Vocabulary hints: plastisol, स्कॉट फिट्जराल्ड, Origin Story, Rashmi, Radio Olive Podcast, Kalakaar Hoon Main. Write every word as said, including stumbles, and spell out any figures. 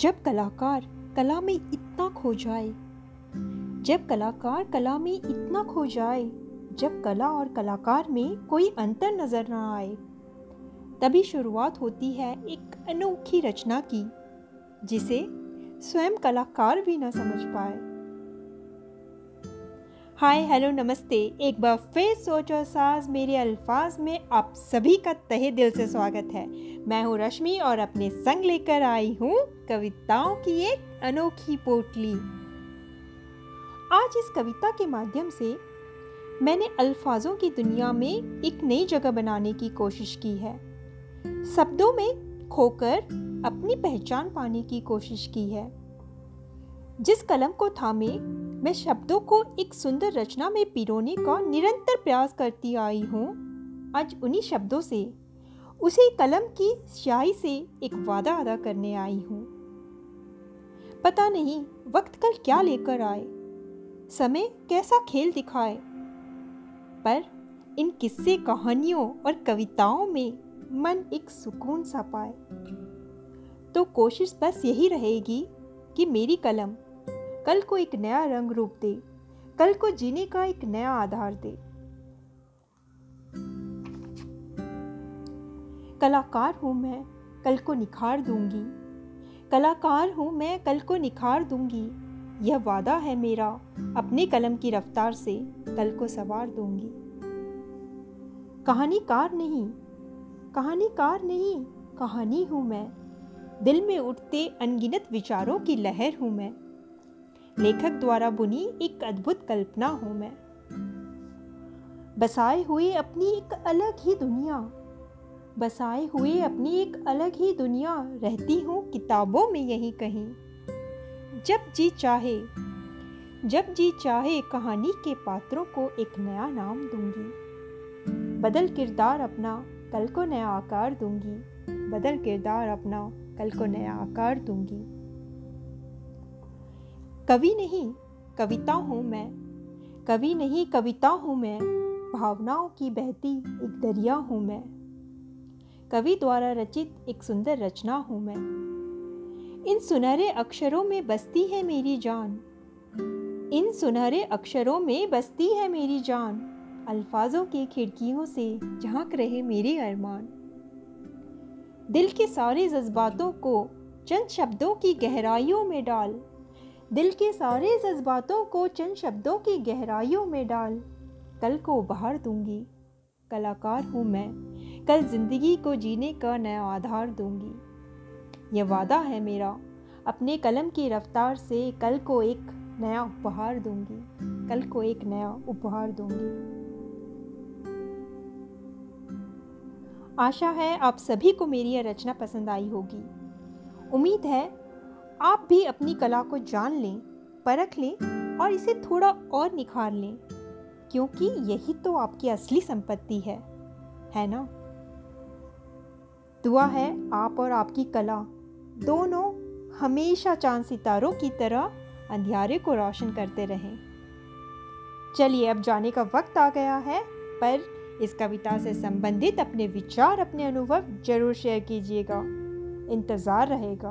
जब कलाकार कला में इतना खो जाए जब कलाकार कला में इतना खो जाए जब कला और कलाकार में कोई अंतर नजर ना आए, तभी शुरुआत होती है एक अनोखी रचना की जिसे स्वयं कलाकार भी ना समझ पाए। हाय हेलो नमस्ते, एक बार फिर सोच और साज मेरे अल्फाज में आप सभी का तहे दिल से स्वागत है। मैं हूँ रश्मि और अपने संग लेकर आई हूँ कविताओं की एक अनोखी पोटली। आज इस कविता के माध्यम से मैंने अल्फाजों की दुनिया में एक नई जगह बनाने की कोशिश की है, शब्दों में खोकर अपनी पहचान पाने की कोशिश की है। जिस कलम को थामे मैं शब्दों को एक सुंदर रचना में पिरोने का निरंतर प्रयास करती आई हूँ, आज उन्हीं शब्दों से, उसी कलम की स्याही से एक वादा अदा करने आई हूँ। पता नहीं वक्त कल क्या लेकर आए, समय कैसा खेल दिखाए, पर इन किस्से कहानियों और कविताओं में मन एक सुकून सा पाए। तो कोशिश बस यही रहेगी कि मेरी कलम कल को एक नया रंग रूप दे, कल को जीने का एक नया आधार दे। कलाकार हूँ मैं, कल को निखार दूंगी। कलाकार हूँ मैं, कल को निखार दूंगी। यह वादा है मेरा, अपने कलम की रफ्तार से कल को सवार दूंगी। कहानीकार नहीं, कहानीकार नहीं, कहानी हूँ मैं। दिल में उठते अनगिनत विचारों की लहर हूँ मैं। लेखक द्वारा बुनी एक अद्भुत कल्पना हूँ मैं। बसाए हुए अपनी एक अलग ही दुनिया, बसाए हुए अपनी एक अलग ही दुनिया, रहती हूँ किताबों में यहीं कहीं। जब जी चाहे, जब जी चाहे कहानी के पात्रों को एक नया नाम दूंगी। बदल किरदार अपना, कल को नया आकार दूंगी। बदल किरदार अपना, कल को नया आकार दूंगी। कवि नहीं कविता हूँ मैं, कवि नहीं कविता हूँ मैं, भावनाओं की बहती एक दरिया हूँ मैं। कवि द्वारा रचित एक सुंदर रचना हूँ मैं। इन सुनहरे अक्षरों में बसती है मेरी जान, इन सुनहरे अक्षरों में बसती है मेरी जान। अल्फाजों की खिड़कियों से झांक रहे मेरे अरमान। दिल के सारे जज्बातों को चंद शब्दों की गहराइयों में डाल, दिल के सारे जज्बातों को चंद शब्दों की गहराइयों में डाल। कल को उभार दूंगी, कलाकार हूँ मैं। कल जिंदगी को जीने का नया आधार दूंगी। यह वादा है मेरा, अपने कलम की रफ्तार से कल को एक नया उपहार दूंगी। कल को एक नया उपहार दूंगी। आशा है आप सभी को मेरी यह रचना पसंद आई होगी। उम्मीद है आप भी अपनी कला को जान लें, परख लें और इसे थोड़ा और निखार लें, क्योंकि यही तो आपकी असली संपत्ति है, है ना? दुआ है आप और आपकी कला दोनों हमेशा चांद सितारों की तरह अंधियारे को रोशन करते रहें। चलिए अब जाने का वक्त आ गया है, पर इस कविता से संबंधित अपने विचार, अपने अनुभव जरूर शेयर कीजिएगा। इंतज़ार रहेगा।